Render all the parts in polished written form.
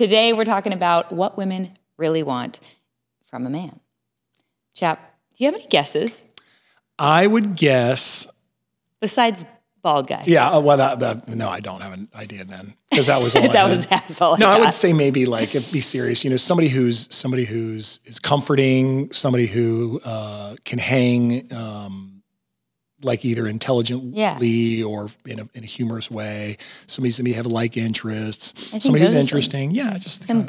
Today, we're talking about what women really want from a man. Chap, do you have any guesses? I would guess. Besides bald guy. Yeah, well, no, I don't have an idea then, because that was all I would say maybe like, be serious, somebody who's comforting, somebody who can hang, like either intelligently or in a humorous way. Somebody have like interests. Somebody who's interesting. Yeah, just some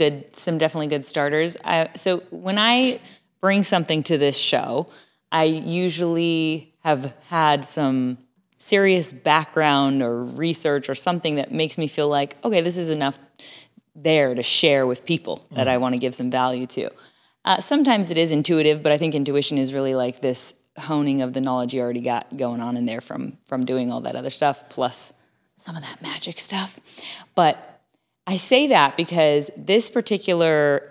definitely good starters. So when I bring something to this show, I usually have had some serious background or research or something that makes me feel like, okay, this is enough there to share with people that I want to give some value to. Sometimes it is intuitive, but I think intuition is really like this honing of the knowledge you already got going on in there from doing all that other stuff, plus some of that magic stuff. But I say that because this particular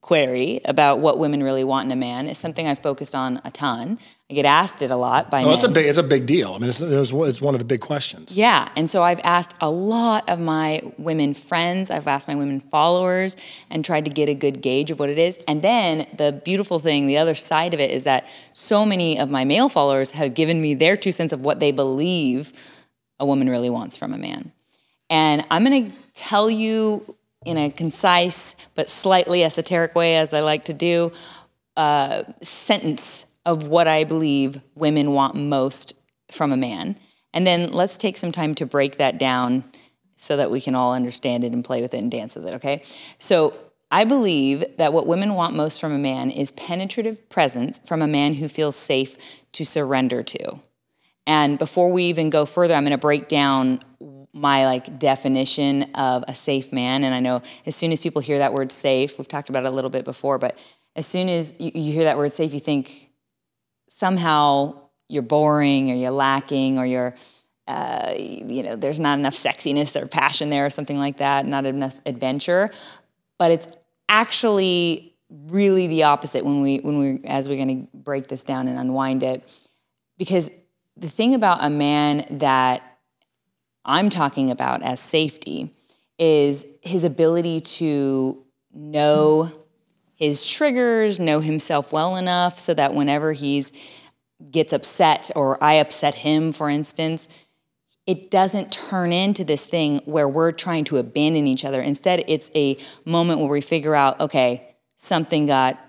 query about what women really want in a man is something I've focused on a ton. I get asked it a lot by men. It's a big deal. I mean, it's one of the big questions. Yeah, and so I've asked a lot of my women friends, I've asked my women followers, and tried to get a good gauge of what it is. And then the beautiful thing, the other side of it, is that so many of my male followers have given me their 2 cents of what they believe a woman really wants from a man. And I'm going to tell you, in a concise but slightly esoteric way, as I like to do, sentence of what I believe women want most from a man. And then let's take some time to break that down so that we can all understand it and play with it and dance with it, okay? So I believe that what women want most from a man is penetrative presence from a man who feels safe to surrender to. And before we even go further, I'm going to break down my definition of a safe man. And I know as soon as people hear that word safe, we've talked about it a little bit before, but as soon as you hear that word safe, you think somehow you're boring or you're lacking or you're, there's not enough sexiness or passion there or something like that, not enough adventure. But it's actually really the opposite as we're going to break this down and unwind it. Because the thing about a man that I'm talking about as safety is his ability to know his triggers, know himself well enough so that whenever gets upset or I upset him, for instance, it doesn't turn into this thing where we're trying to abandon each other. Instead, it's a moment where we figure out, okay, something got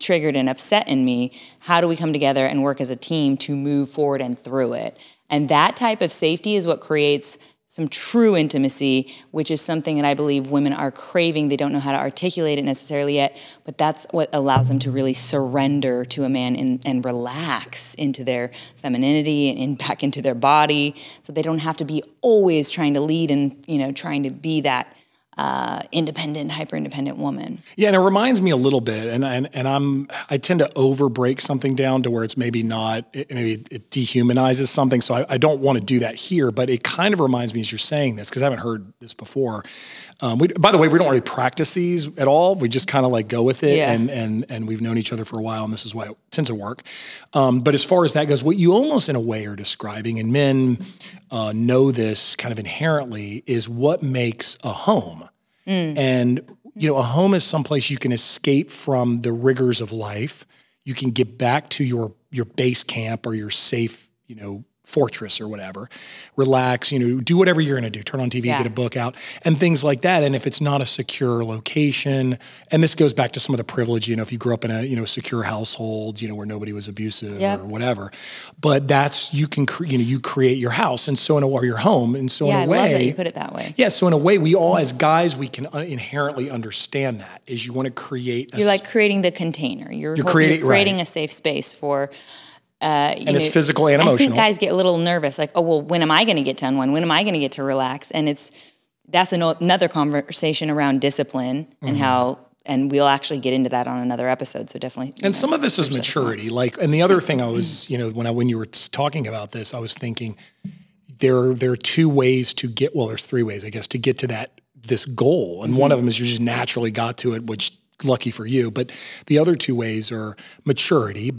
triggered and upset in me. How do we come together and work as a team to move forward and through it? And that type of safety is what creates some true intimacy, which is something that I believe women are craving. They don't know how to articulate it necessarily yet, but that's what allows them to really surrender to a man and relax into their femininity and back into their body. So they don't have to be always trying to lead and, trying to be that independent, hyper-independent woman. Yeah, and it reminds me a little bit, and I tend to over-break something down to where it's maybe it dehumanizes something, so I don't want to do that here, but it kind of reminds me as you're saying this, because I haven't heard this before. By the way, we don't really practice these at all. We just kind of go with it, yeah. and we've known each other for a while, and this is why it tends to work. But as far as that goes, what you almost in a way are describing, and men know this kind of inherently, is what makes a home. And, a home is someplace you can escape from the rigors of life. You can get back to your base camp or your safe, fortress or whatever, relax, do whatever you're going to do, turn on TV, yeah. Get a book out and things like that. And if it's not a secure location, and this goes back to some of the privilege, if you grew up in a, secure household, where nobody was abusive, yep. Or whatever, but that's, you create your house. And so your home. And so in a way, I love that you put it that way. Yeah. So in a way we all, as guys, we can inherently understand that is you want to create. You're creating the container. You're creating right. A safe space for, it's physical and emotional. I think guys get a little nervous, when am I going to get to unwind? When am I going to get to relax? And that's another conversation around discipline and how, and we'll actually get into that on another episode. So definitely. And some of this is maturity. And the other thing I was, when you were talking about this, I was thinking there are two ways to get, there's three ways, I guess, to get to this goal. And one of them is you just naturally got to it, which lucky for you. But the other two ways are maturity,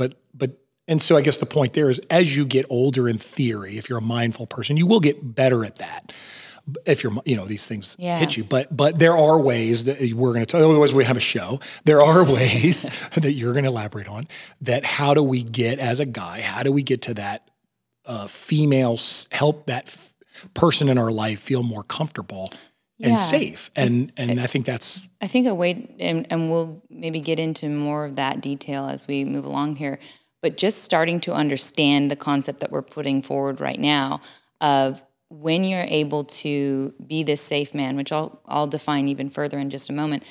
and so I guess the point there is as you get older in theory, if you're a mindful person, you will get better at that. if you're, you know, these things hit you. But there are ways that we're going to tell, otherwise we have a show. There are ways that you're going to elaborate on that. How do we get, as a guy, how do we get to that female, help that person in our life feel more comfortable and safe? And I think that's... I think a way, and we'll maybe get into more of that detail as we move along here, but just starting to understand the concept that we're putting forward right now of when you're able to be this safe man, which I'll define even further in just a moment,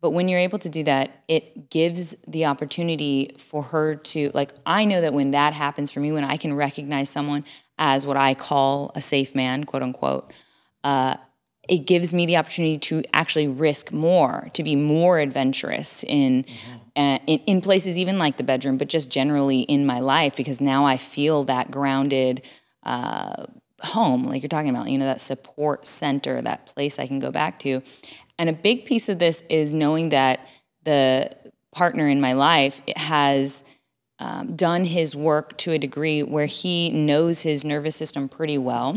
but when you're able to do that, it gives the opportunity for her to, like, I know that when that happens for me, when I can recognize someone as what I call a safe man, quote unquote, it gives me the opportunity to actually risk more, to be more adventurous in places even like the bedroom, but just generally in my life, because now I feel that grounded home, like you're talking about, you know, that support center, that place I can go back to. And a big piece of this is knowing that the partner in my life has done his work to a degree where he knows his nervous system pretty well,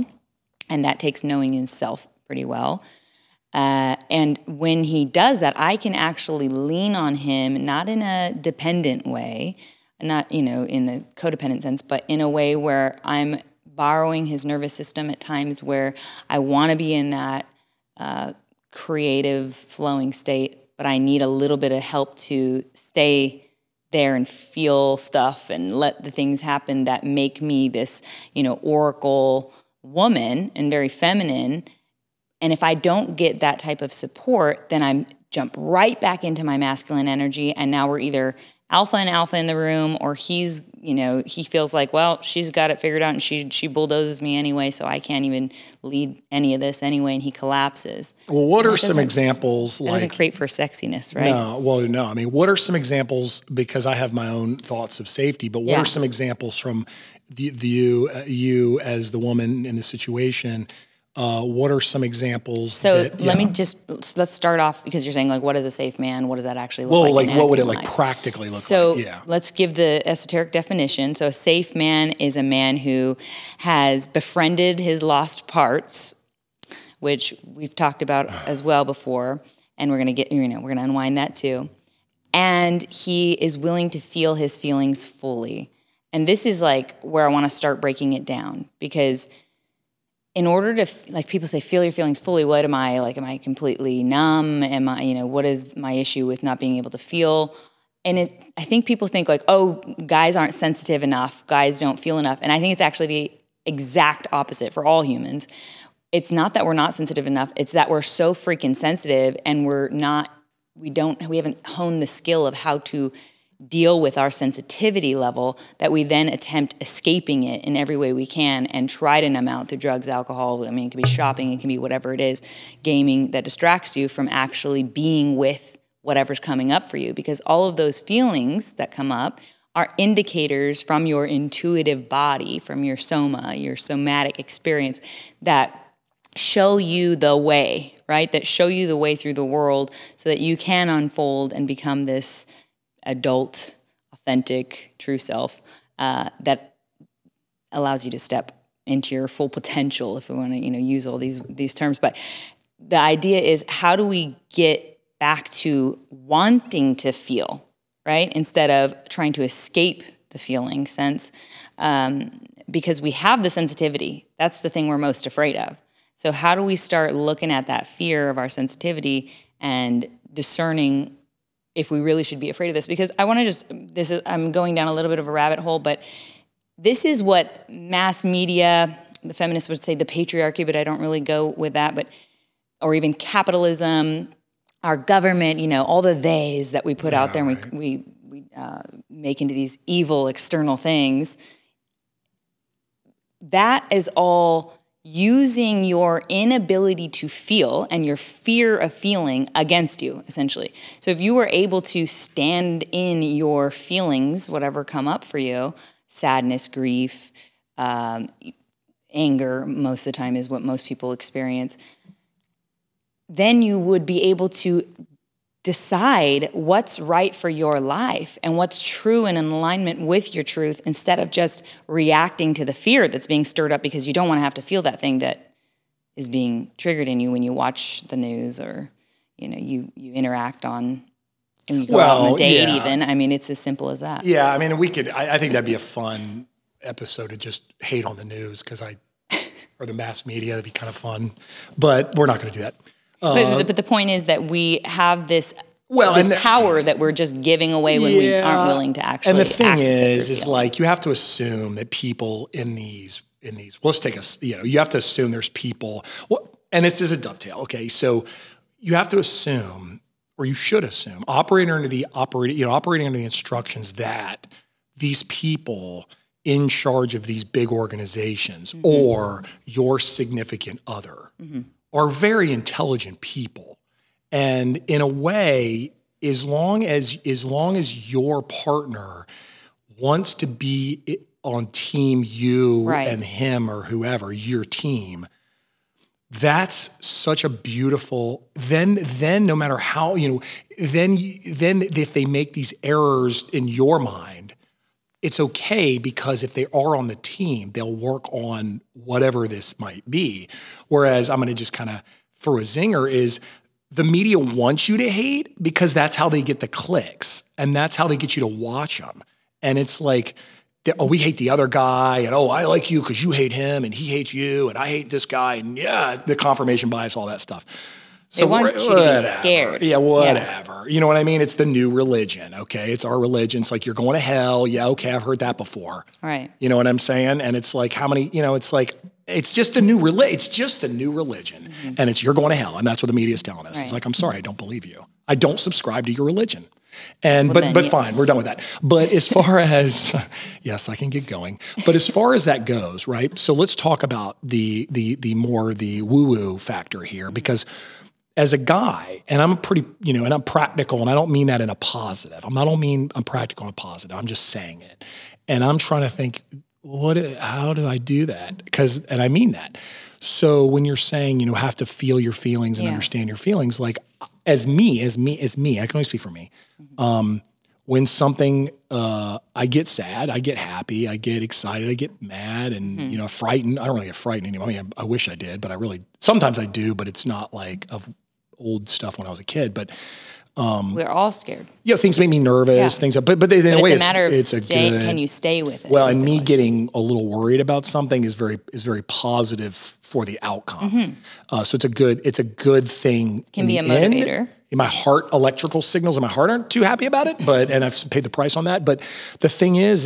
and that takes knowing himself pretty well. And when he does that, I can actually lean on him, not in a dependent way, not, you know, in the codependent sense, but in a way where I'm borrowing his nervous system at times where I want to be in that creative flowing state, but I need a little bit of help to stay there and feel stuff and let the things happen that make me this, you know, oracle woman and very feminine. And if I don't get that type of support, then I jump right back into my masculine energy. And now we're either alpha and alpha in the room, or he's, you know, he feels like, well, she's got it figured out and she bulldozes me anyway, so I can't even lead any of this anyway, and he collapses. Well, what are some examples? Like, it doesn't create for sexiness, right? No. I mean, what are some examples, because I have my own thoughts of safety, but what are some examples from you as the woman in the situation? What are some examples? So that, let's start off, because you're saying, like, what is a safe man? What does that actually look like? Well, like, what would it like practically look like? So let's give the esoteric definition. So a safe man is a man who has befriended his lost parts, which we've talked about as well before. And we're going to get, you know, we're going to unwind that too. And he is willing to feel his feelings fully. And this is like where I want to start breaking it down, because in order to, like, people say, feel your feelings fully. What am I, like, am I completely numb? Am I, you know, what is my issue with not being able to feel? And I think people think, like, oh, guys aren't sensitive enough. Guys don't feel enough. And I think it's actually the exact opposite for all humans. It's not that we're not sensitive enough. It's that we're so freaking sensitive, and we haven't honed the skill of how to deal with our sensitivity level, that we then attempt escaping it in every way we can and try to numb out through drugs, alcohol. I mean, it can be shopping, it can be whatever it is, gaming that distracts you from actually being with whatever's coming up for you, because all of those feelings that come up are indicators from your intuitive body, from your soma, your somatic experience, that show you the way, right? That show you the way through the world so that you can unfold and become this adult, authentic, true self that allows you to step into your full potential, if we want to, you know, use all these terms. But the idea is, how do we get back to wanting to feel, right? Instead of trying to escape the feeling sense, because we have the sensitivity. That's the thing we're most afraid of. So how do we start looking at that fear of our sensitivity and discerning if we really should be afraid of this? Because I want to I'm going down a little bit of a rabbit hole, but this is what mass media, the feminists would say the patriarchy, but I don't really go with that, or even capitalism, our government, you know, all the theys that we put out there, and we make into these evil external things. That is all using your inability to feel and your fear of feeling against you, essentially. So if you were able to stand in your feelings, whatever come up for you, sadness, grief, anger, most of the time is what most people experience, then you would be able to decide what's right for your life and what's true and in alignment with your truth, instead of just reacting to the fear that's being stirred up because you don't want to have to feel that thing that is being triggered in you when you watch the news or, you know, you interact on and you go out on a date even. I mean, it's as simple as that. Yeah, I mean, we could, I think that'd be a fun episode to just hate on the news or the mass media, that'd be kind of fun. But we're not going to do that. But the point is that we have this... Well, this power that we're just giving away when we aren't willing to actually access it. And the thing is like you have to assume that people in these. Well, let's take us. You know, you have to assume there's people. Well, and this is a dovetail. Okay, so you have to assume, or you should assume, operating under the instructions that these people in charge of these big organizations mm-hmm. or your significant other mm-hmm. are very intelligent people. And in a way, as long as your partner wants to be on team you right. and him or whoever, your team, that's such a beautiful, then no matter how, you know, then if they make these errors in your mind, it's okay because if they are on the team, they'll work on whatever this might be. Whereas I'm going to just kind of throw a zinger is, the media wants you to hate because that's how they get the clicks and that's how they get you to watch them. And it's like, oh, we hate the other guy and, oh, I like you because you hate him and he hates you and I hate this guy and, yeah, the confirmation bias, all that stuff. So they want you to be scared. Yeah, whatever. Yeah. You know what I mean? It's the new religion, okay? It's our religion. It's like, you're going to hell. Yeah, okay, I've heard that before. Right. You know what I'm saying? And it's like, how many, you know, it's like... It's just the new religion. Mm-hmm. And it's you're going to hell, and that's what the media is telling us. Right. It's like, I'm sorry, I don't believe you. I don't subscribe to your religion. And but fine, we're done with that. But as far as yes, I can get going. But as far as that goes, right? So let's talk about the more woo-woo factor here, because as a guy, and I'm pretty, you know, and I'm practical, and I don't mean that in a positive. I'm practical in a positive. I'm just saying it, and I'm trying to think. How do I do that? And I mean that. So when you're saying, you know, have to feel your feelings and understand your feelings, like as me, I can only speak for me. Mm-hmm. When something, I get sad, I get happy, I get excited, I get mad and, you know, frightened. I don't really get frightened anymore. I mean, I wish I did, but sometimes I do, but it's not like of old stuff when I was a kid, but. We're all scared. Yeah, things make me nervous. Yeah. But in a way, it's a matter of can you stay with it? Well, and me getting a little worried about something is very positive for the outcome. Mm-hmm. So it's a good thing. It can be a motivator. My heart, electrical signals in my heart aren't too happy about it, and I've paid the price on that. But the thing is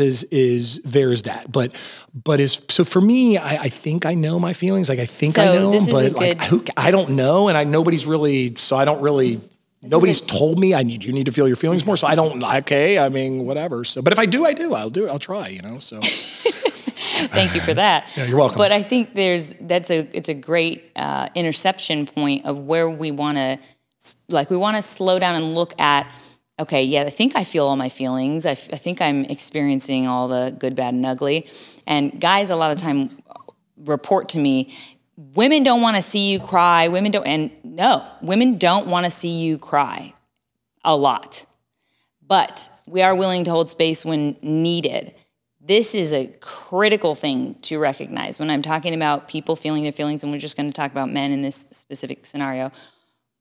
there's that. But for me, I think I know my feelings. Like I think so I know them, but like I don't know, and nobody's really. So I don't really. Nobody's told me you need to feel your feelings more. So I don't, okay, I mean, whatever. So, but if I do, I'll do it. I'll try, you know, so. Thank you for that. Yeah, you're welcome. But I think it's a great interception point of where we want to slow down and look at, okay, yeah, I think I feel all my feelings. I think I'm experiencing all the good, bad, and ugly. And guys a lot of time report to me, women don't want to see you cry. Women don't want to see you cry a lot. But we are willing to hold space when needed. This is a critical thing to recognize. When I'm talking about people feeling their feelings, and we're just going to talk about men in this specific scenario,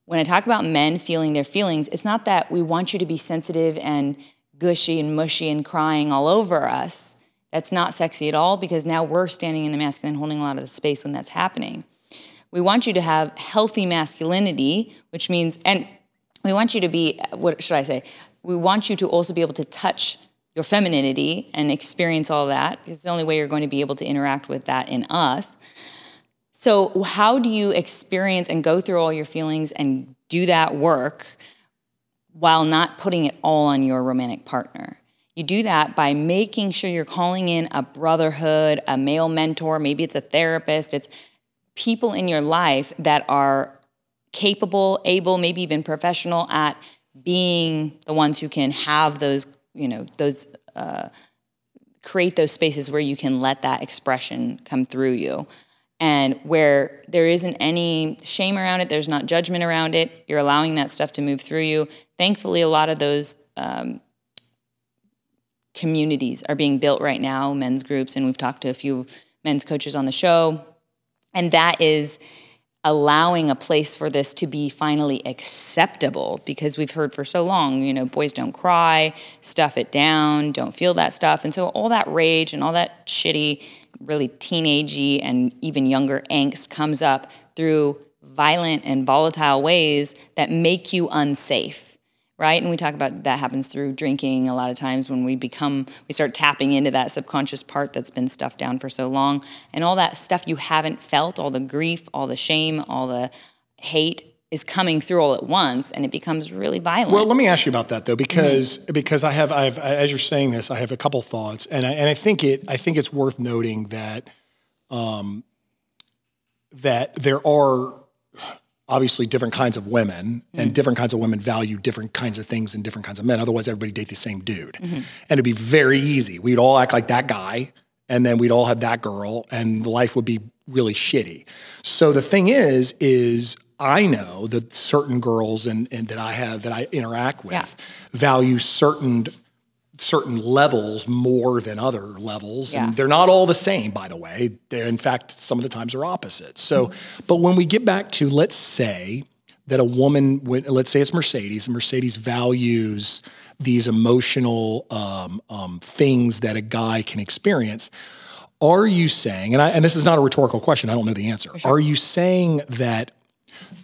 when I talk about men feeling their feelings, it's not that we want you to be sensitive and gushy and mushy and crying all over us. That's not sexy at all because now we're standing in the masculine holding a lot of the space when that's happening. We want you to have healthy masculinity, which means, and we want you to be, what should I say? We want you to also be able to touch your femininity and experience all that. It's the only way you're going to be able to interact with that in us. So how do you experience and go through all your feelings and do that work while not putting it all on your romantic partner? You do that by making sure you're calling in a brotherhood, a male mentor, maybe it's a therapist, it's people in your life that are capable, able, maybe even professional at being the ones who can have those, you know, those create those spaces where you can let that expression come through you. And where there isn't any shame around it, there's not judgment around it, you're allowing that stuff to move through you. Thankfully, a lot of those communities are being built right now, men's groups, and we've talked to a few men's coaches on the show. And that is allowing a place for this to be finally acceptable, because we've heard for so long, boys don't cry, stuff it down, don't feel that stuff. And so all that rage and all that shitty, really teenagey and even younger angst comes up through violent and volatile ways that make you unsafe, right? And we talk about that happens through drinking a lot of times when we start tapping into that subconscious part that's been stuffed down for so long. And all that stuff you haven't felt, all the grief, all the shame, all the hate is coming through all at once, and it becomes really violent. Well, let me ask you about that though, because I have, as you're saying this, I have a couple thoughts, and I think it's worth noting that that there are obviously different kinds of women, and different kinds of women value different kinds of things and different kinds of men. Otherwise, everybody date the same dude, and it'd be very easy. We'd all act like that guy, and then we'd all have that girl, and life would be really shitty. So the thing is I know that certain girls and that I interact with value certain levels more than other levels. Yeah. And they're not all the same, by the way. They're, in fact, some of the times are opposite. So, but when we get back to, let's say that a woman, let's say it's Mercedes, and Mercedes values these emotional things that a guy can experience. Are you saying, and this is not a rhetorical question, I don't know the answer. Sure. Are you saying that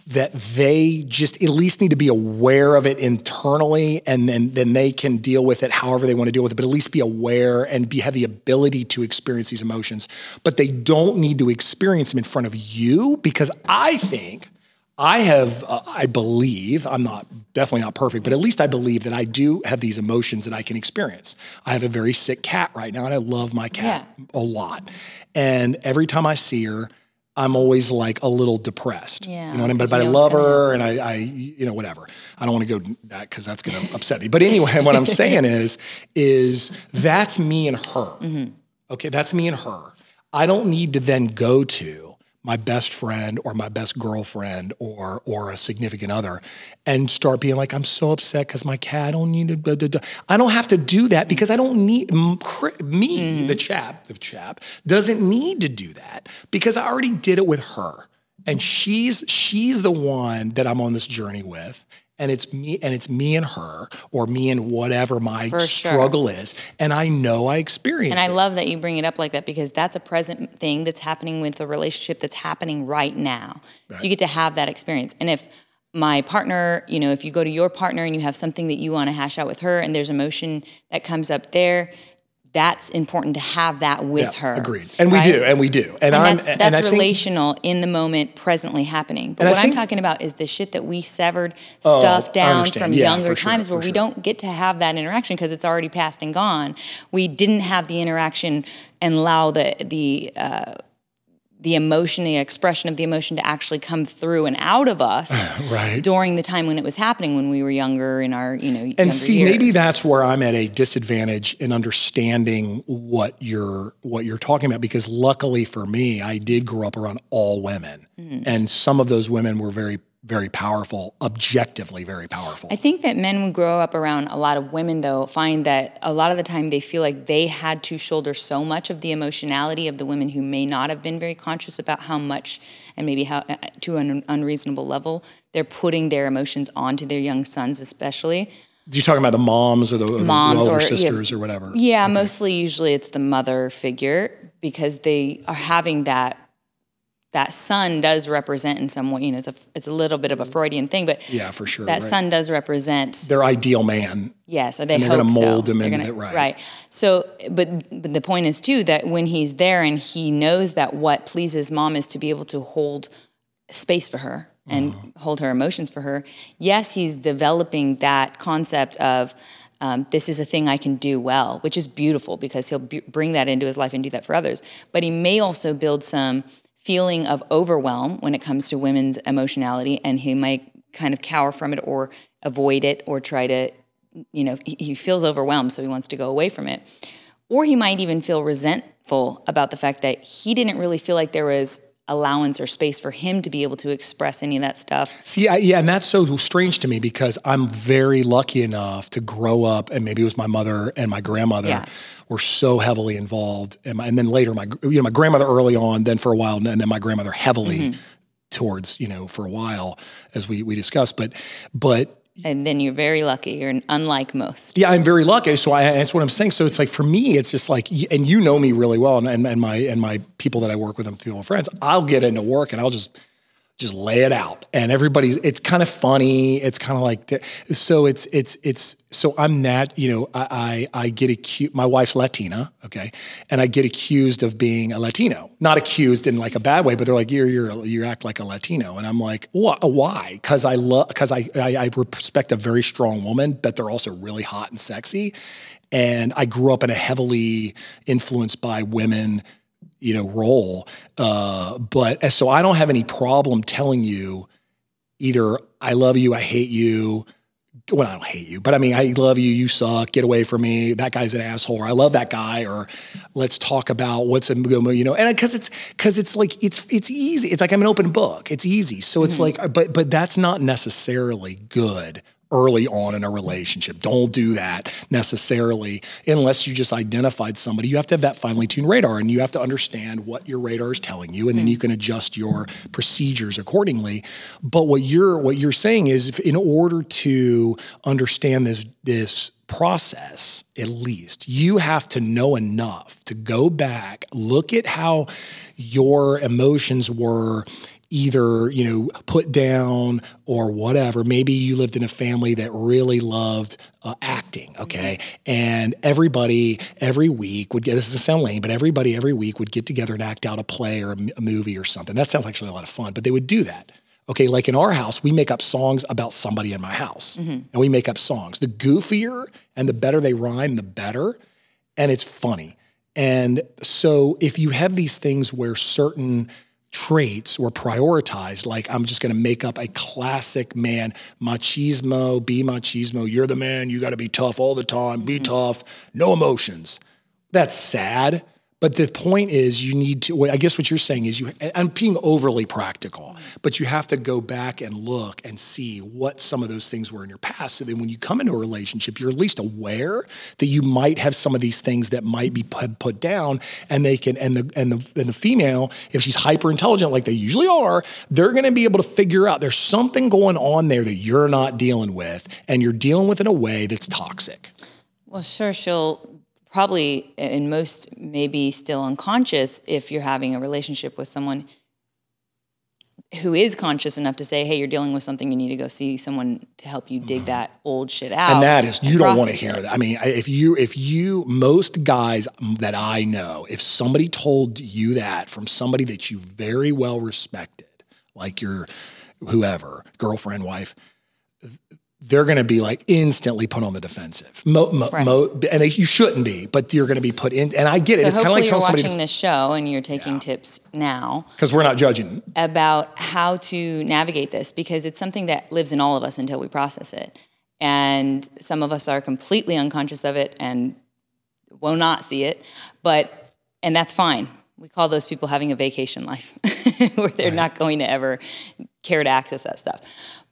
they just at least need to be aware of it internally, and then they can deal with it however they want to deal with it, but at least be aware and have the ability to experience these emotions, but they don't need to experience them in front of you? Because I think definitely not perfect, but at least I believe that I do have these emotions that I can experience. I have a very sick cat right now, and I love my cat a lot. And every time I see her, I'm always like a little depressed, you know what I mean? But I love her, and I whatever. I don't want to go to that because that's going to upset me. But anyway, what I'm saying is that's me and her. Mm-hmm. Okay. That's me and her. I don't need to then go to my best friend or my best girlfriend or a significant other and start being like, I'm so upset because my cat, I don't need to, blah, blah, blah. I don't have to do that because I don't need me, the chap doesn't need to do that because I already did it with her. And she's the one that I'm on this journey with. And it's me and her, or me and whatever my struggle is. And I know I experience it. And I love that you bring it up like that, because that's a present thing that's happening with the relationship that's happening right now. Right. So you get to have that experience. And if my partner, if you go to your partner and you have something that you want to hash out with her and there's emotion that comes up there, that's important to have that with her. Agreed. And right? we do. And that's relational, in the moment, presently happening. But what I'm talking about is the shit that we severed stuff down from younger times where we don't get to have that interaction because it's already past and gone. We didn't have the interaction and allow the emotion, the expression of the emotion to actually come through and out of us right. during the time when it was happening, when we were younger in our, and see, years. Maybe that's where I'm at a disadvantage in understanding what you're talking about, because luckily for me, I did grow up around all women, and some of those women were very, very powerful, objectively very powerful. I think that men who grow up around a lot of women, though, find that a lot of the time they feel like they had to shoulder so much of the emotionality of the women who may not have been very conscious about how much, and maybe how to an unreasonable level, they're putting their emotions onto their young sons, especially. You're talking about the moms or the sisters or whatever? Yeah, okay. Mostly usually it's the mother figure, because they are having that son does represent in some way, it's a little bit of a Freudian thing, but yeah, for sure, that right. son does represent their ideal man. Yes, or they hope so. They're going to mold him into it, right? Right. So, but the point is too that when he's there and he knows that what pleases mom is to be able to hold space for her and hold her emotions for her. Yes, he's developing that concept of this is a thing I can do well, which is beautiful, because he'll bring that into his life and do that for others. But he may also build some feeling of overwhelm when it comes to women's emotionality, and he might kind of cower from it or avoid it or try to, he feels overwhelmed, so he wants to go away from it. Or he might even feel resentful about the fact that he didn't really feel like there was allowance or space for him to be able to express any of that stuff. See, and that's so strange to me, because I'm very lucky enough to grow up, and maybe it was my mother and my grandmother were so heavily involved, and then later my grandmother early on, then for a while, and then my grandmother heavily towards, for a while, as we discussed. But and then you're very lucky. You're unlike most. Yeah, I'm very lucky. So that's what I'm saying. So it's like, for me, it's just like, and you know me really well, and my people that I work with and people and friends, I'll get into work and I'll just lay it out, and it's kind of funny. It's kind of like, so so I'm that, I get accused, my wife's Latina. Okay. And I get accused of being a Latino, not accused in like a bad way, but they're like, you act like a Latino. And I'm like, why? Cause I respect a very strong woman, but they're also really hot and sexy. And I grew up in a heavily influenced by women, role. But so I don't have any problem telling you either I love you, I hate you. Well, I don't hate you, but I mean, I love you, you suck, get away from me, that guy's an asshole, or I love that guy, or let's talk about what's and cause it's like, it's easy. It's like I'm an open book. It's easy. So it's like, but that's not necessarily good early on in a relationship. Don't do that necessarily unless you just identified somebody. You have to have that finely tuned radar, and you have to understand what your radar is telling you, and then you can adjust your procedures accordingly. But what you're saying is, if in order to understand this process, at least, you have to know enough to go back, look at how your emotions were either, put down or whatever. Maybe you lived in a family that really loved acting, okay? And everybody every week would get, this doesn't sound lame, but everybody every week would get together and act out a play or a movie or something. That sounds actually a lot of fun, but they would do that. Okay, like in our house, we make up songs about somebody in my house, and we make up songs. The goofier and the better they rhyme, the better, and it's funny. And so if you have these things where certain traits were prioritized, like I'm just going to make up a classic man, machismo, be machismo, you're the man, you got to be tough all the time, be tough, no emotions. That's sad. But the point is, you need to, I guess what you're saying is, I'm being overly practical, but you have to go back and look and see what some of those things were in your past. So then when you come into a relationship, you're at least aware that you might have some of these things that might be put down, and they can, and the female, if she's hyper intelligent, like they usually are, they're going to be able to figure out there's something going on there that you're not dealing with, and you're dealing with in a way that's toxic. Well, sure, she'll probably, in most, maybe still unconscious, if you're having a relationship with someone who is conscious enough to say, hey, you're dealing with something, you need to go see someone to help you dig that old shit out. And that is, you don't want to hear that. I mean, if you, most guys that I know, if somebody told you that from somebody that you very well respected, like your whoever, girlfriend, wife, they're going to be like instantly put on the defensive. And you shouldn't be, but you're going to be put in. And I get it. It's kind of like telling somebody, you're watching this show and you're taking tips now, because we're not judging, about how to navigate this, because it's something that lives in all of us until we process it. And some of us are completely unconscious of it and will not see it. And that's fine. We call those people having a vacation life where they're not going to ever care to access that stuff.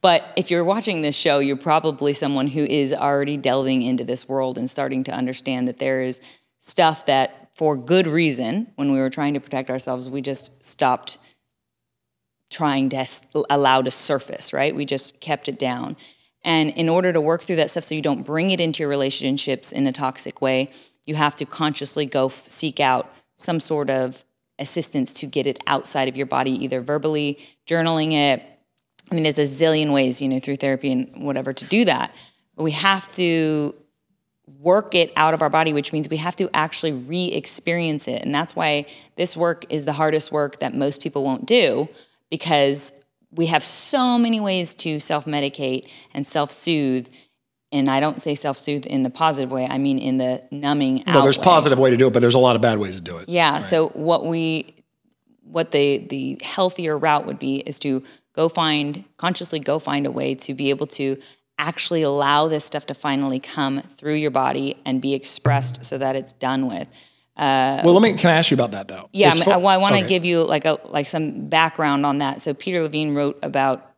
But if you're watching this show, you're probably someone who is already delving into this world and starting to understand that there is stuff that, for good reason, when we were trying to protect ourselves, we just stopped trying to allow to surface, right? We just kept it down. And in order to work through that stuff so you don't bring it into your relationships in a toxic way, you have to consciously go seek out some sort of assistance to get it outside of your body, either verbally, journaling it. I mean, there's a zillion ways, through therapy and whatever, to do that. But we have to work it out of our body, which means we have to actually re-experience it. And that's why this work is the hardest work that most people won't do, because we have so many ways to self-medicate and self-soothe. And I don't say self-soothe in the positive way. I mean, in the numbing out. No, there's a positive way to do it, but there's a lot of bad ways to do it. Yeah, right. So what the healthier route would be is to consciously go find a way to be able to actually allow this stuff to finally come through your body and be expressed so that it's done with. Can I ask you about that though? Yeah, I want to give you like some background on that. So Peter Levine wrote about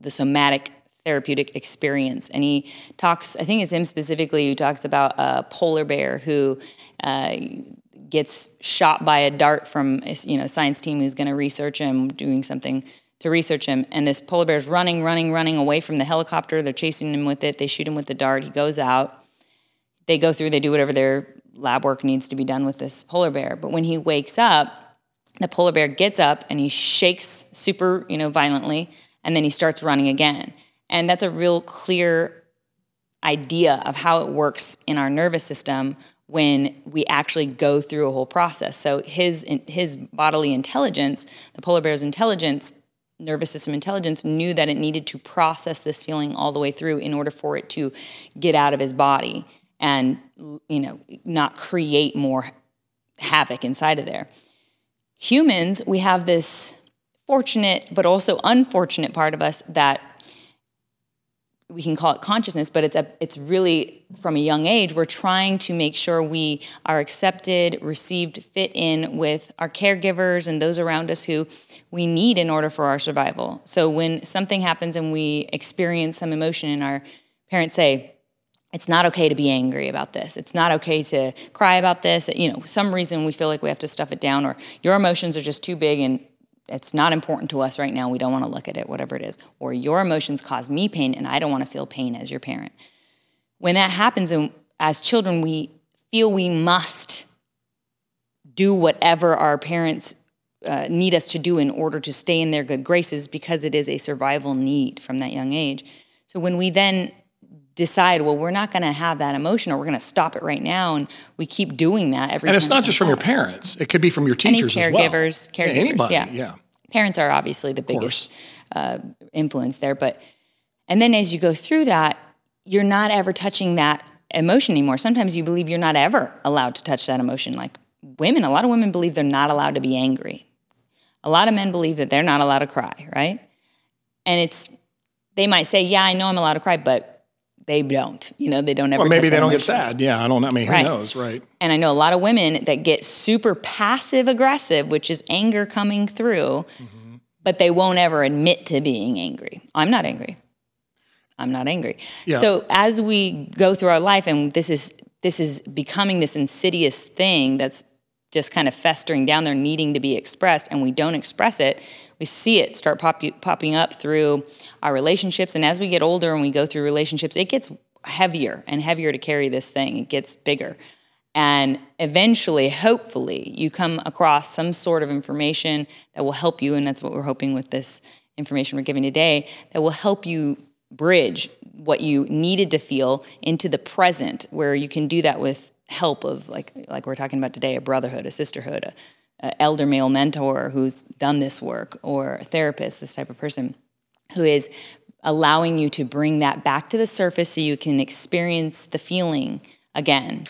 the somatic therapeutic experience, and he talks, I think it's him specifically, who talks about a polar bear who gets shot by a dart from a science team who's going to research him doing something to research him. And this polar bear is running away from the helicopter. They're chasing him with it. They shoot him with the dart. He goes out. They go through. They do whatever their lab work needs to be done with this polar bear. But when he wakes up, the polar bear gets up and he shakes super, violently, and then he starts running again. And that's a real clear idea of how it works in our nervous system when we actually go through a whole process. So his bodily intelligence, the polar bear's intelligence, nervous system intelligence, knew that it needed to process this feeling all the way through in order for it to get out of his body and, not create more havoc inside of there. Humans, we have this fortunate but also unfortunate part of us that we can call it consciousness, but it's really, from a young age, we're trying to make sure we are accepted, received, fit in with our caregivers and those around us who we need in order for our survival. So when something happens and we experience some emotion and our parents say, it's not okay to be angry about this. It's not okay to cry about this. Some reason we feel like we have to stuff it down, or your emotions are just too big and it's not important to us right now. We don't want to look at it, whatever it is. Or your emotions cause me pain, and I don't want to feel pain as your parent. When that happens, and as children, we feel we must do whatever our parents need us to do in order to stay in their good graces, because it is a survival need from that young age. So when we then decide, well, we're not going to have that emotion, or we're going to stop it right now, and we keep doing that every time. And it's not just from your parents. It could be from your teachers as well. Caregivers. Anybody, yeah. Parents are obviously the biggest influence there. And then as you go through that, you're not ever touching that emotion anymore. Sometimes you believe you're not ever allowed to touch that emotion. Like women, a lot of women believe they're not allowed to be angry. A lot of men believe that they're not allowed to cry, right? And they might say, yeah, I know I'm allowed to cry, but they don't, they don't ever. Or maybe they don't get sad. Yeah, who knows, right? And I know a lot of women that get super passive aggressive, which is anger coming through, mm-hmm. but they won't ever admit to being angry. I'm not angry. Yeah. So as we go through our life, and this is becoming this insidious thing that's just kind of festering down there, needing to be expressed, and we don't express it, we see it start popping up through our relationships. And as we get older and we go through relationships, it gets heavier and heavier to carry this thing. It gets bigger. And eventually, hopefully, you come across some sort of information that will help you, and that's what we're hoping with this information we're giving today, that will help you bridge what you needed to feel into the present, where you can do that with help of, like we're talking about today, a brotherhood, a sisterhood, a elder male mentor who's done this work, or a therapist, this type of person, who is allowing you to bring that back to the surface so you can experience the feeling again.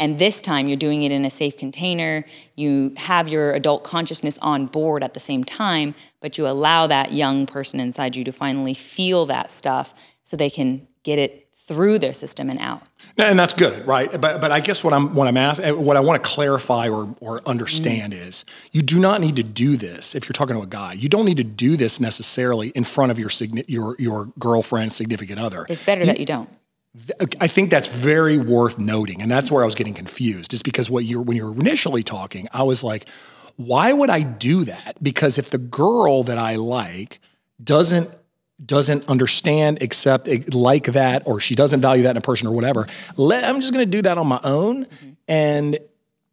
And this time you're doing it in a safe container. You have your adult consciousness on board at the same time, but you allow that young person inside you to finally feel that stuff so they can get it through their system and out. And that's good, right? But I guess what I want to clarify or understand is you do not need to do this. If you're talking to a guy, you don't need to do this necessarily in front of your girlfriend, significant other. It's better that you don't. I think that's very worth noting, and that's where I was getting confused. Is because when you were initially talking, I was like, why would I do that? Because if the girl that I like doesn't understand, accept, like that, or she doesn't value that in a person or whatever, I'm just going to do that on my own. Mm-hmm.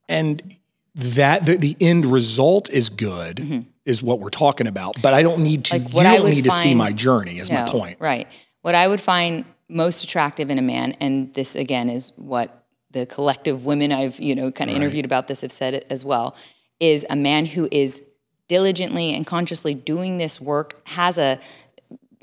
And that the end result is good, mm-hmm. is what we're talking about. But I don't need to, to see my journey is my point. Right. What I would find most attractive in a man, and this again is what the collective women I've, interviewed about this have said it as well, is a man who is diligently and consciously doing this work,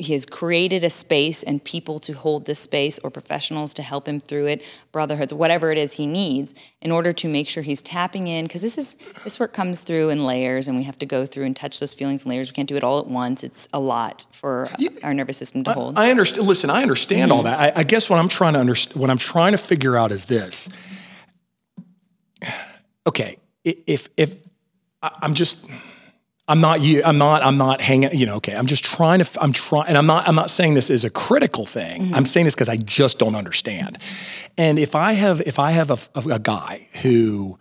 He has created a space and people to hold this space, or professionals to help him through it, brotherhoods, whatever it is he needs, in order to make sure he's tapping in. Because this work comes through in layers, and we have to go through and touch those feelings in layers. We can't do it all at once. It's a lot for our nervous system to hold. I understand. Listen, I understand all that. I guess what I'm trying to figure out is this. Okay, I'm not saying this is a critical thing. Mm-hmm. I'm saying this because I just don't understand. And if I have a guy who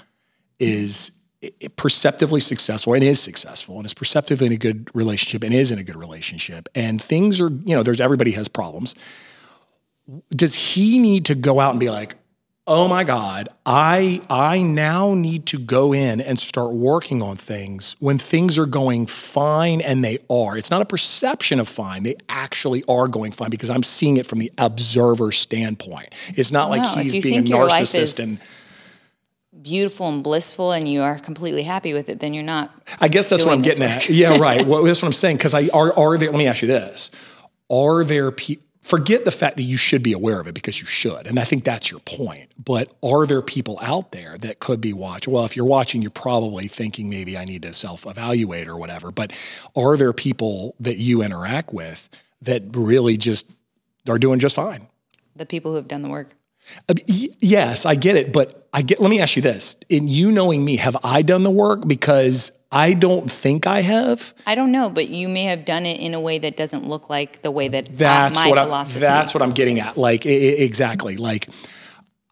is perceptively successful and is successful and is perceptively in a good relationship and is in a good relationship, and things are, you know, there's, everybody has problems. Does he need to go out and be like, oh my God, I now need to go in and start working on things when things are going fine, and they are. It's not a perception of fine. They actually are going fine because I'm seeing it from the observer standpoint. It's not like he's being a narcissist and beautiful and blissful and you are completely happy with it, then you're not. I guess that's what I'm getting at. Yeah, right. Well, that's what I'm saying, because let me ask you this. Are there people, forget the fact that you should be aware of it, because you should, and I think that's your point, but are there people out there that could be watching? Well, if you're watching, you're probably thinking maybe I need to self-evaluate or whatever, but are there people that you interact with that really just are doing just fine? The people who have done the work. Yes, I get it, but let me ask you this. In you knowing me, have I done the work? Because I don't think I have. I don't know, but you may have done it in a way that doesn't look like the way that philosophy. That's what I'm getting at. Like, exactly. Like,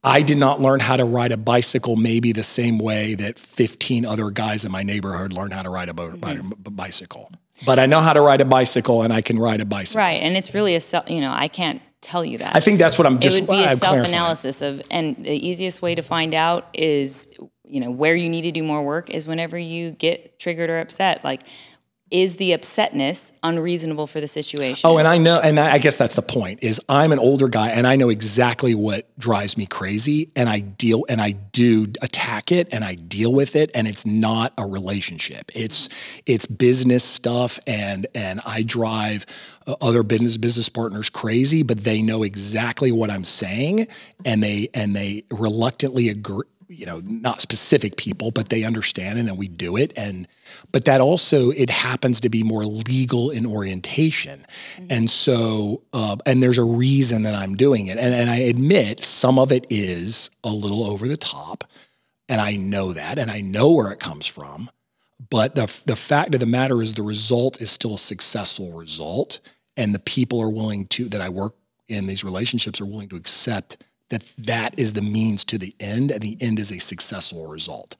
I did not learn how to ride a bicycle maybe the same way that 15 other guys in my neighborhood learned how to ride a bicycle. But I know how to ride a bicycle, and I can ride a bicycle. Right, and it's really I can't tell you that. I think that's what I'm just clarifying. It would be a self-analysis of, and the easiest way to find out is, where you need to do more work is whenever you get triggered or upset. Like, is the upsetness unreasonable for the situation? Oh, and I know, and I guess that's the point, is I'm an older guy and I know exactly what drives me crazy, and I do attack it and I deal with it, and it's not a relationship. It's business stuff, and I drive other business partners crazy, but they know exactly what I'm saying, and they reluctantly agree. Not specific people, but they understand, and then we do it. But that also, it happens to be more legal in orientation. Mm-hmm. And so, and there's a reason that I'm doing it. And I admit some of it is a little over the top, and I know that, and I know where it comes from. But the fact of the matter is the result is still a successful result. And the people are willing to, that I work in these relationships, are willing to accept that is the means to the end, and the end is a successful result.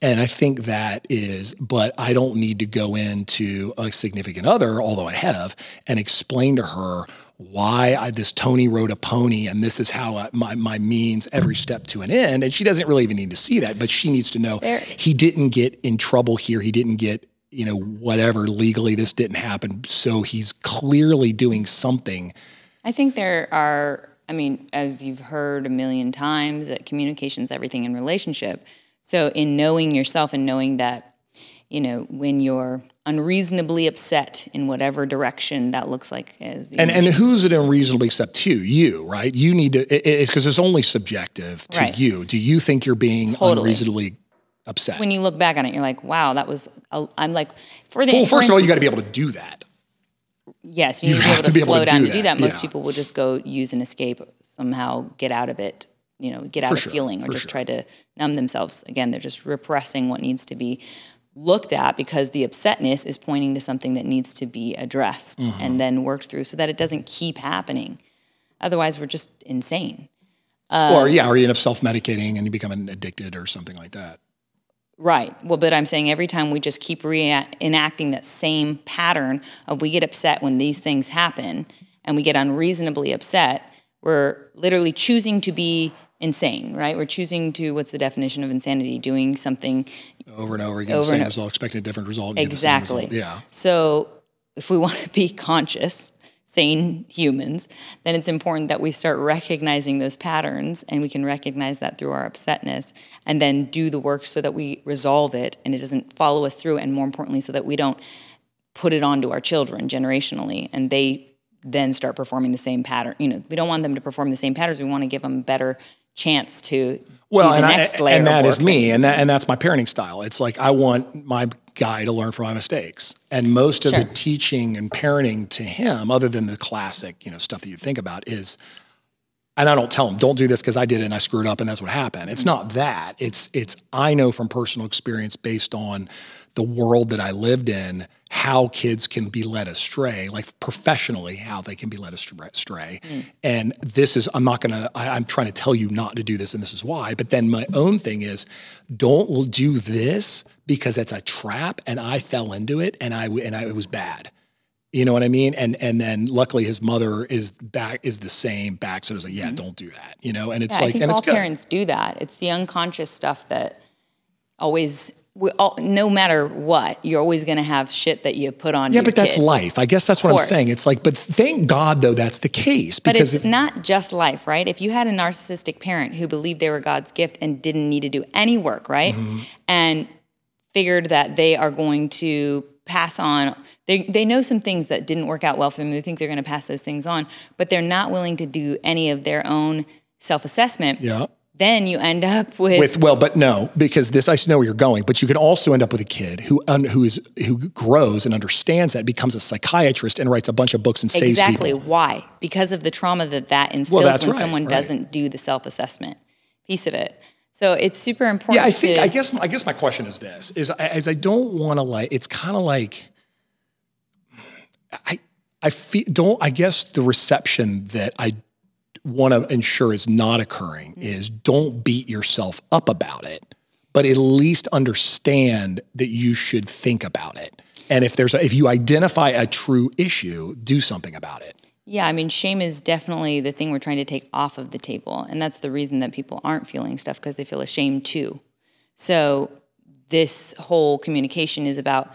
And I think that is, but I don't need to go into a significant other, although I have, and explain to her why Tony rode a pony, and this is how my means every step to an end. And she doesn't really even need to see that, but she needs to know he didn't get in trouble here. He didn't get, whatever, legally this didn't happen. So he's clearly doing something. I think as you've heard a million times, that communication's everything in relationship. So in knowing yourself and knowing that, when you're unreasonably upset in whatever direction that looks like. And who's it unreasonably upset to? You, right? You need to, it's because it's only subjective to you. Do you think you're being unreasonably upset? When you look back on it, you're like, wow, that was, I'm like, for the. Well, first of all, you got to be able to do that. Yes, you need to be able to slow down to do that. Most people will just go use an escape, somehow get out of it, get out of feeling, or just try to numb themselves. Again, they're just repressing what needs to be looked at, because the upsetness is pointing to something that needs to be addressed and then worked through so that it doesn't keep happening. Otherwise, we're just insane. Or you end up self-medicating and you become addicted or something like that. Right. Well, but I'm saying every time we just keep enacting that same pattern of, we get upset when these things happen and we get unreasonably upset, we're literally choosing to be insane, right? We're choosing to, what's the definition of insanity? Doing something over and over again, the same result, expecting a different result. Exactly. Yeah. So if we want to be conscious, sane humans, then it's important that we start recognizing those patterns, and we can recognize that through our upsetness, and then do the work so that we resolve it and it doesn't follow us through, and more importantly, so that we don't put it on to our children generationally and they then start performing the same pattern. We don't want them to perform the same patterns. We want to give them a better chance to do the next layer of work. And that is me, and that's my parenting style. It's like, I want my guy to learn from my mistakes. And most of the teaching and parenting to him, other than the classic, stuff that you think about, is, and I don't tell him, don't do this because I did it and I screwed up and that's what happened. It's not that. It's I know from personal experience, based on the world that I lived in, how kids can be led astray, like professionally, how they can be led astray. Mm. And this is, I'm trying to tell you not to do this, and this is why. But then my own thing is, don't do this because it's a trap, and I fell into it, and it was bad. You know what I mean? And then luckily his mother is the same back. So it was like, yeah, mm-hmm. Don't do that. You know? And it's like, I think and all it's good. Parents do that. It's the unconscious stuff that always, no matter what, you're always going to have shit that you put on. Yeah, but that's life. I guess that's what I'm saying. It's like, but thank God though, that's the case. Because but it's not just life, right? If you had a narcissistic parent who believed they were God's gift and didn't need to do any work, right? Mm-hmm. And figured that they are going to pass on, they know some things that didn't work out well for them. They think they're going to pass those things on, but they're not willing to do any of their own self-assessment. Yeah. Then you end up with well, but no, because this, I know where you're going, but you can also end up with a kid who grows and understands that, becomes a psychiatrist and writes a bunch of books and saves people. Exactly. Why? Because of the trauma that instills when someone doesn't do the self-assessment piece of it. So it's super important. Yeah, I guess my question is this: is I don't want to like. It's kind of like I feel don't. I guess the reception that I want to ensure is not occurring mm-hmm. is don't beat yourself up about it, but at least understand that you should think about it. And if there's if you identify a true issue, do something about it. Yeah, I mean, shame is definitely the thing we're trying to take off of the table. And that's the reason that people aren't feeling stuff, because they feel ashamed too. So this whole communication is about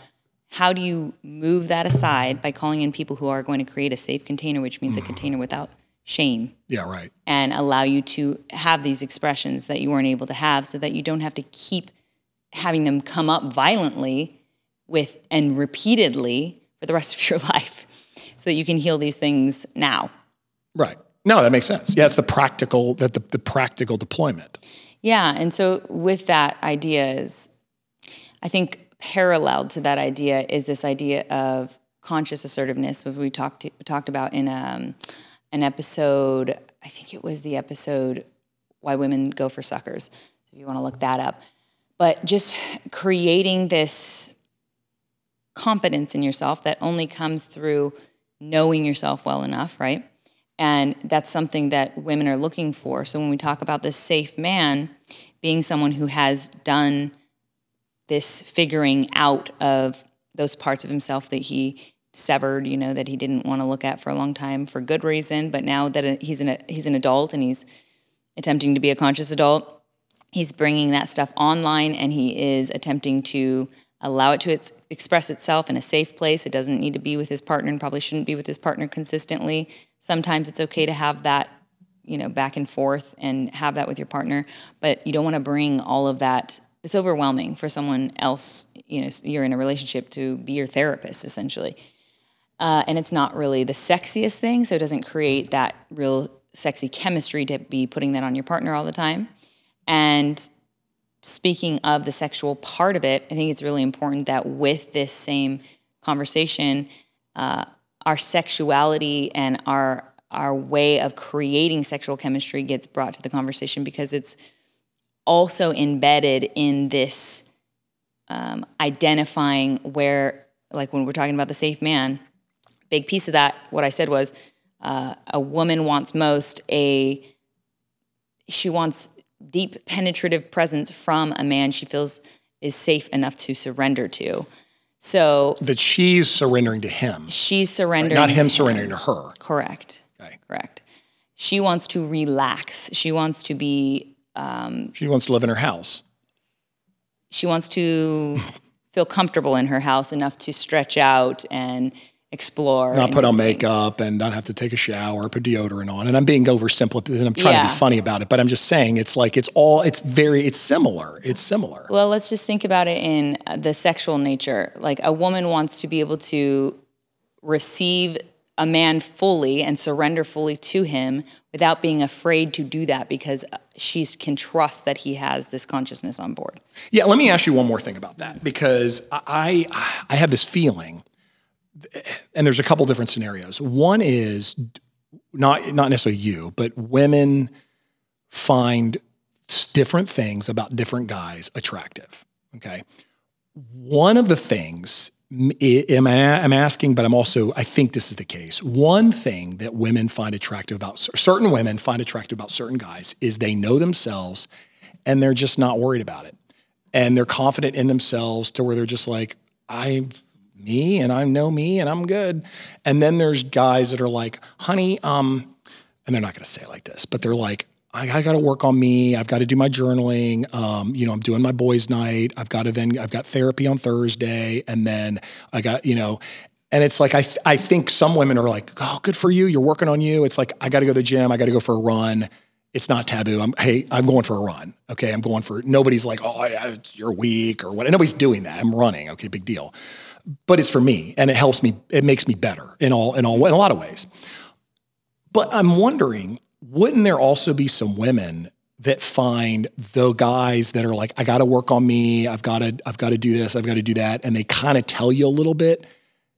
how do you move that aside by calling in people who are going to create a safe container, which means a container without shame. Yeah, right. And allow you to have these expressions that you weren't able to have so that you don't have to keep having them come up violently with and repeatedly for the rest of your life. So that you can heal these things now. Right. No, that makes sense. Yeah, it's the practical deployment. Yeah, and so with that idea is, I think paralleled to that idea is this idea of conscious assertiveness, which we talked about in an episode, I think it was the episode Why Women Go for Suckers, if you want to look that up. But just creating this confidence in yourself that only comes through knowing yourself well enough, right? And that's something that women are looking for. So when we talk about this safe man being someone who has done this figuring out of those parts of himself that he severed, you know, that he didn't want to look at for a long time for good reason, but now that he's an adult and he's attempting to be a conscious adult, he's bringing that stuff online and he is attempting to allow it to express itself in a safe place. It doesn't need to be with his partner and probably shouldn't be with his partner consistently. Sometimes it's okay to have that, you know, back and forth and have that with your partner, but you don't want to bring all of that. It's overwhelming for someone else, you know, you're in a relationship to be your therapist essentially. And it's not really the sexiest thing, so it doesn't create that real sexy chemistry to be putting that on your partner all the time. And speaking of the sexual part of it, I think it's really important that with this same conversation, our sexuality and our way of creating sexual chemistry gets brought to the conversation, because it's also embedded in this identifying where, like when we're talking about the safe man, big piece of that, what I said was a woman wants most she wants deep penetrative presence from a man she feels is safe enough to surrender to. So that she's surrendering to him. She's surrendering. Right, not him surrendering to her. Correct. Okay. Correct. She wants to relax. She wants to be... she wants to live in her house. She wants to feel comfortable in her house enough to stretch out and explore. Not put on makeup and not have to take a shower, put deodorant on. And I'm being oversimple and I'm trying to be funny about it, but I'm just saying it's like, it's similar. It's similar. Well, let's just think about it in the sexual nature. Like a woman wants to be able to receive a man fully and surrender fully to him without being afraid to do that, because she can trust that he has this consciousness on board. Yeah. Let me ask you one more thing about that, because I have this feeling. And there's a couple different scenarios. One is not necessarily you, but women find different things about different guys attractive. Okay. One of the things I'm asking, but I'm also, I think this is the case. One thing that women find attractive about, certain women find attractive about certain guys is they know themselves and they're just not worried about it. And they're confident in themselves to where they're just like, I'm me and I know me and I'm good. And then there's guys that are like, honey, and they're not going to say it like this, but they're like, I got to work on me. I've got to do my journaling. I'm doing my boys' night. I've got therapy on Thursday, and then I got, and it's like I think some women are like, oh, good for you. You're working on you. It's like I got to go to the gym. I got to go for a run. It's not taboo. I'm going for a run. Okay, nobody's like, oh, you're weak or what. Nobody's doing that. I'm running. Okay, big deal. But it's for me, and it helps me. It makes me better in a lot of ways. But I'm wondering, wouldn't there also be some women that find the guys that are like, I got to work on me. I've got to do this. I've got to do that. And they kind of tell you a little bit,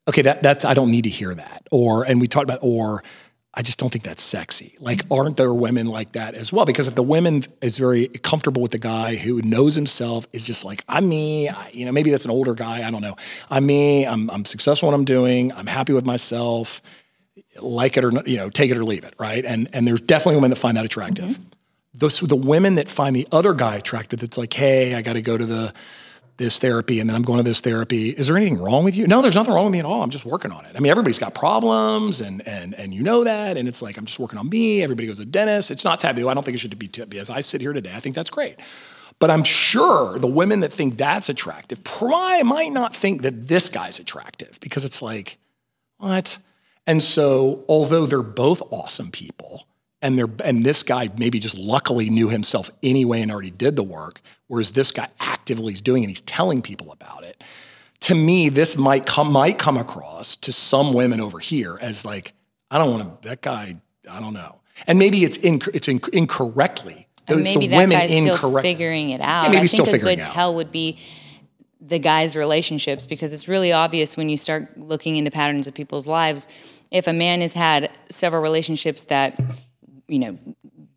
okay, that's, I don't need to hear that. Or I just don't think that's sexy. Like, aren't there women like that as well? Because if the woman is very comfortable with the guy who knows himself, is just like, I'm me, maybe that's an older guy. I don't know. I'm me. I'm successful in what I'm doing. I'm happy with myself. Like it or not, take it or leave it, right? And there's definitely women that find that attractive. Mm-hmm. The women that find the other guy attractive, that's like, hey, I got to go to this therapy, and then I'm going to this therapy. Is there anything wrong with you? No, there's nothing wrong with me at all. I'm just working on it. I mean, everybody's got problems, and that. And it's like, I'm just working on me. Everybody goes to the dentist. It's not taboo. I don't think it should be taboo. As I sit here today, I think that's great. But I'm sure the women that think that's attractive probably might not think that this guy's attractive, because it's like, what? And so, although they're both awesome people, and this guy maybe just luckily knew himself anyway and already did the work, whereas this guy actively is doing it, he's telling people about it. To me, this might come across to some women over here as like, I don't want to, that guy, I don't know. And maybe it's incorrectly. And maybe that guy's still figuring it out. Yeah, maybe still figuring it out. I think a good tell would be the guy's relationships, because it's really obvious when you start looking into patterns of people's lives. If a man has had several relationships that,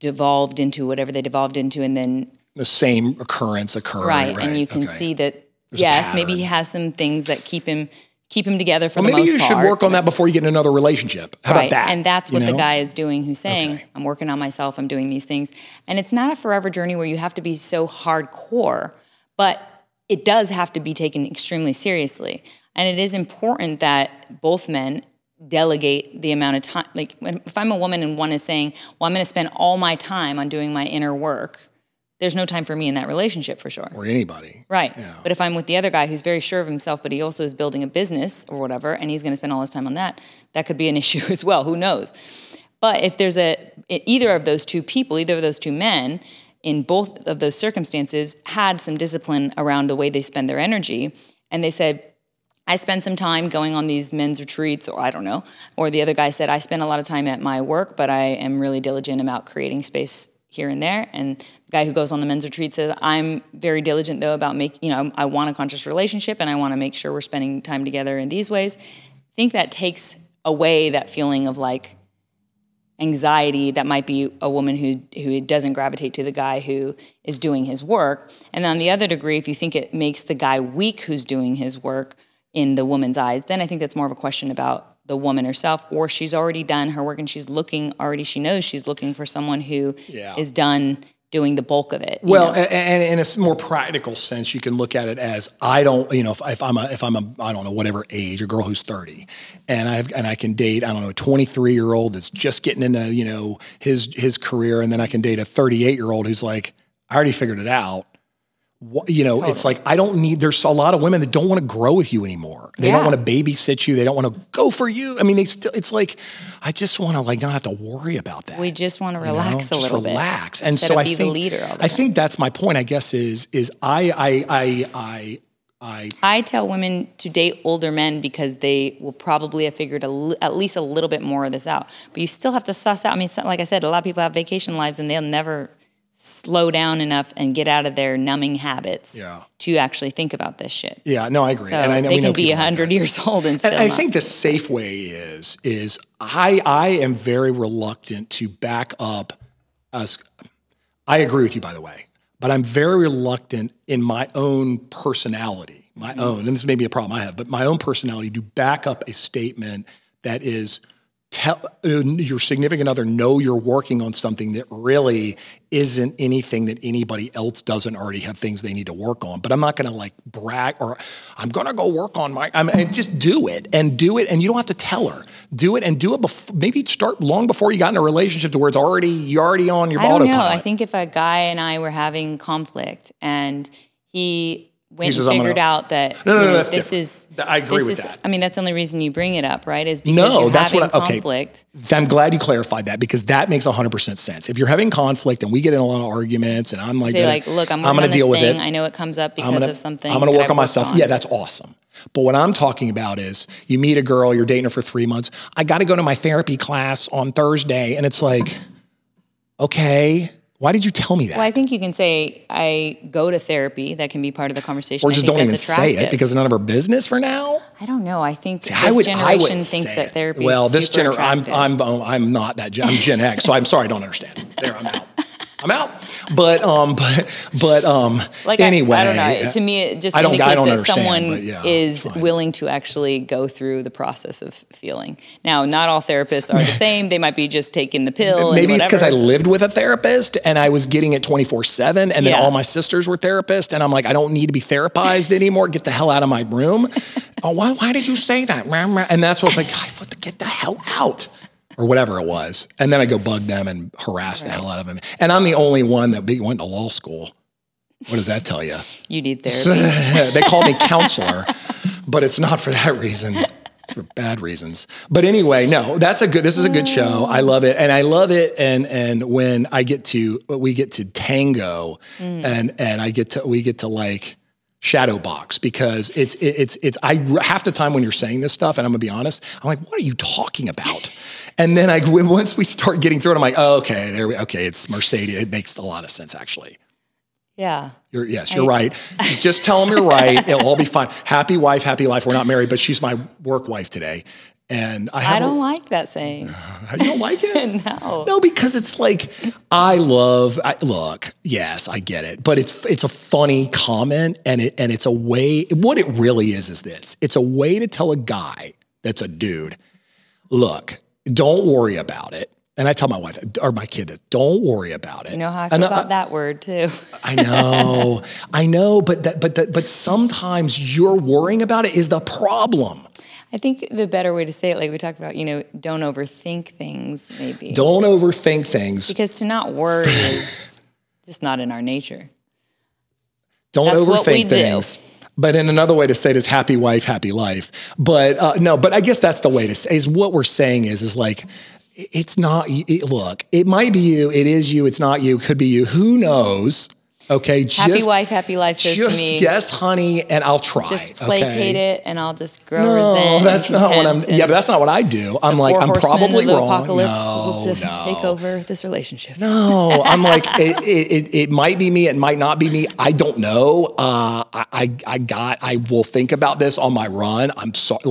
devolved into whatever they devolved into, and then the same occurrence occurred. Right. And you can see that, yes, maybe he has some things that keep him together for the most part. Maybe you should work on that before you get in another relationship. How about that? And that's what the guy is doing who's saying, I'm working on myself, I'm doing these things. And it's not a forever journey where you have to be so hardcore, but it does have to be taken extremely seriously. And it is important that both men delegate the amount of time. Like, if I'm a woman and one is saying, well, I'm going to spend all my time on doing my inner work, there's no time for me in that relationship, for sure. Or anybody. Right. Yeah. But if I'm with the other guy who's very sure of himself, but he also is building a business or whatever, and he's going to spend all his time on that, that could be an issue as well. Who knows? But if there's either of those two people, either of those two men, in both of those circumstances, had some discipline around the way they spend their energy. And they said, I spend some time going on these men's retreats, or I don't know. Or the other guy said, I spend a lot of time at my work, but I am really diligent about creating space here and there. And the guy who goes on the men's retreat says, I'm very diligent, though, about I want a conscious relationship, and I want to make sure we're spending time together in these ways. I think that takes away that feeling of like, anxiety that might be a woman who doesn't gravitate to the guy who is doing his work. And on the other degree, if you think it makes the guy weak who's doing his work in the woman's eyes, then I think that's more of a question about the woman herself, or she's already done her work and she's looking already. She knows she's looking for someone who is done doing the bulk of it. Well, and in a more practical sense, you can look at it as, I don't, I don't know, whatever age, a girl who's 30 and I can date, I don't know, a 23-year-old that's just getting into, his career. And then I can date a 38-year-old who's like, I already figured it out. Totally. It's like, I don't need, there's a lot of women that don't want to grow with you anymore. They don't want to babysit you. They don't want to go for you. I mean, it's like, I just want to not have to worry about that. We just want to relax a little bit. And so I think, that's my point, I guess, is I tell women to date older men because they will probably have figured at least a little bit more of this out, but you still have to suss out. I mean, like I said, a lot of people have vacation lives and they'll never slow down enough and get out of their numbing habits to actually think about this shit. Yeah, no, I agree. So and I know they can be 100 years old and still. And I think the safe way is I am very reluctant to back up us. I agree with you, by the way, but I'm very reluctant in my own personality my own, and this may be a problem I have, but my own personality to back up a statement that is tell your significant other, know you're working on something that really isn't anything that anybody else doesn't already have things they need to work on. But I'm not going to like brag or I'm going to go work on my, just do it. And you don't have to tell her. Do it and do it before, maybe start long before you got in a relationship to where it's already, you're already on your autopilot. I don't know. I think if a guy and I were having conflict and he figured out that I agree with that. I mean, that's the only reason you bring it up, right? Is because you're having conflict. Okay. I'm glad you clarified that because that makes 100% sense. If you're having conflict and we get in a lot of arguments and I'm like, look, I'm going to deal with it. I know it comes up because of something. I'm going to work on myself. Yeah, that's awesome. But what I'm talking about is you meet a girl, you're dating her for 3 months. I got to go to my therapy class on Thursday. And it's like, okay. Why did you tell me that? Well, I think you can say, I go to therapy. That can be part of the conversation. Or just don't even attractive. Say it because it's none of our business for now. I don't know. I think this generation thinks that therapy is super attractive. Well, I'm not that. I'm Gen X, so I'm sorry I don't understand. There, I'm out. But anyway. I don't know. To me, it just indicates that someone is willing to actually go through the process of feeling. Now, not all therapists are the same. They might be just taking the pill. Maybe it's because I lived with a therapist and I was getting it 24/7 and then all my sisters were therapists and I'm like, I don't need to be therapized anymore. Get the hell out of my room. Oh, why did you say that? And that's what I was like, I thought to get the hell out. Or whatever it was. And then I go bug them and harass the hell out of them. And I'm the only one that went to law school. What does that tell you? You need therapy. They call me counselor, but it's not for that reason. It's for bad reasons. But anyway, no, this is a good show. I love it. And I love it. And when we get to tango and we get to like shadow box because it's I half the time when you're saying this stuff and I'm gonna be honest, I'm like, what are you talking about? And then once we start getting through it, I'm like, oh, okay, okay, it's Mercedes. It makes a lot of sense, actually. Yeah. You're right. Just tell them you're right. It'll all be fine. Happy wife, happy life. We're not married, but she's my work wife today. And I don't like that saying. You don't like it? No. No, because it's like, yes, I get it. But it's a funny comment and it's a way, what it really is this. It's a way to tell a guy that's a dude, look, don't worry about it. And I tell my wife or my kid that don't worry about it. You know how I feel about that word too. I know. But sometimes you're worrying about it is the problem. I think the better way to say it, like we talked about, don't overthink things, maybe. Don't overthink things. Because to not worry is just not in our nature. That's what we do. But in another way to say it is happy wife, happy life. But but I guess that's the way to say is what we're saying is like, it's not, look, it might be you, it is you, it's not you, could be you, who knows? Okay, happy wife, happy life says to me. Yes, honey, and I'll try. Just placate it, and I'll just grow resentment. No, that's not what I'm. Yeah, but that's not what I do. I'm like, I'm probably wrong. Apocalypse will just take over this relationship. No, I'm like, it might be me, it might not be me. I don't know. I will think about this on my run. I'm sorry.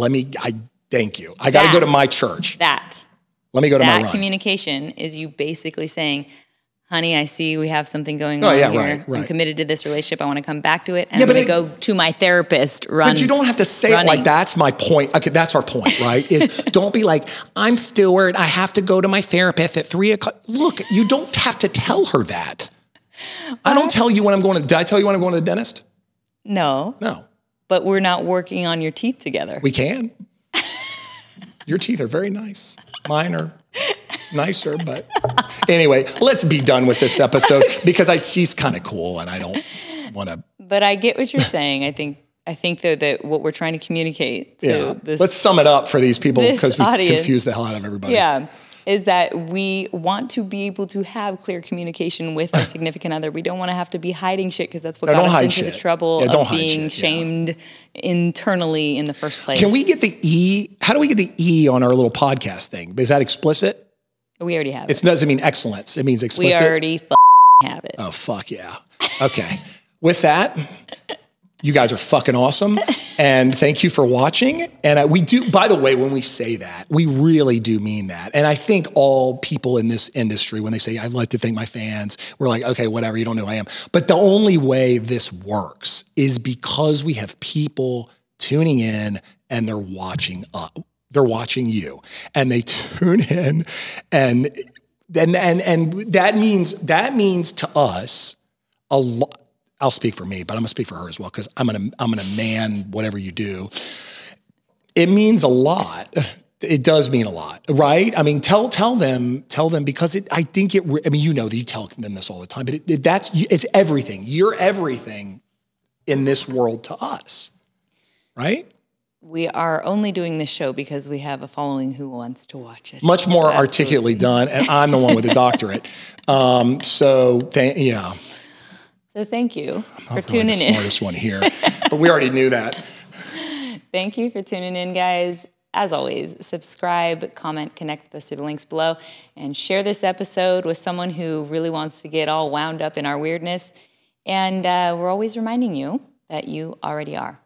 Thank you. I got to go to my church. Let me go to my run. That communication is you basically saying, honey, I see we have something going on here. Right. I'm committed to this relationship. I want to come back to it. And I'm going to go to my therapist. But you don't have to say it like that's my point. Okay, that's our point, right? Is don't be like, I'm Stuart. I have to go to my therapist at 3:00. Look, you don't have to tell her that. I don't tell you when I'm going to. Did I tell you when I'm going to the dentist? No. But we're not working on your teeth together. We can. Your teeth are very nice. Mine are nicer, but anyway, let's be done with this episode because she's kind of cool and I don't want to. But I get what you're saying. I think though that what we're trying to communicate to this. Let's sum it up for these people because we confuse the hell out of everybody. Yeah, is that we want to be able to have clear communication with our significant other. We don't want to have to be hiding shit because that's what got us into the trouble of being shamed internally in the first place. Can we get the E? How do we get the E on our little podcast thing? Is that explicit? We already have it. It doesn't mean excellence. It means explicit. We already have it. Oh, fuck yeah. Okay. With that, you guys are fucking awesome. And thank you for watching. And we do, by the way, when we say that, we really do mean that. And I think all people in this industry, when they say, I'd like to thank my fans, we're like, okay, whatever, you don't know who I am. But the only way this works is because we have people tuning in and they're watching up. They're watching you and they tune in and that means to us a lot. I'll speak for me, but I'm gonna speak for her as well, because I'm gonna man whatever you do. It means a lot. It does mean a lot, right? I mean, tell them because you know that you tell them this all the time, but it's everything. You're everything in this world to us, right? We are only doing this show because we have a following who wants to watch it. Much more articulately done, and I'm the one with the doctorate. Yeah. So thank you for tuning in. I'm not the smartest one here, but we already knew that. Thank you for tuning in, guys. As always, subscribe, comment, connect with us through the links below, and share this episode with someone who really wants to get all wound up in our weirdness. And we're always reminding you that you already are.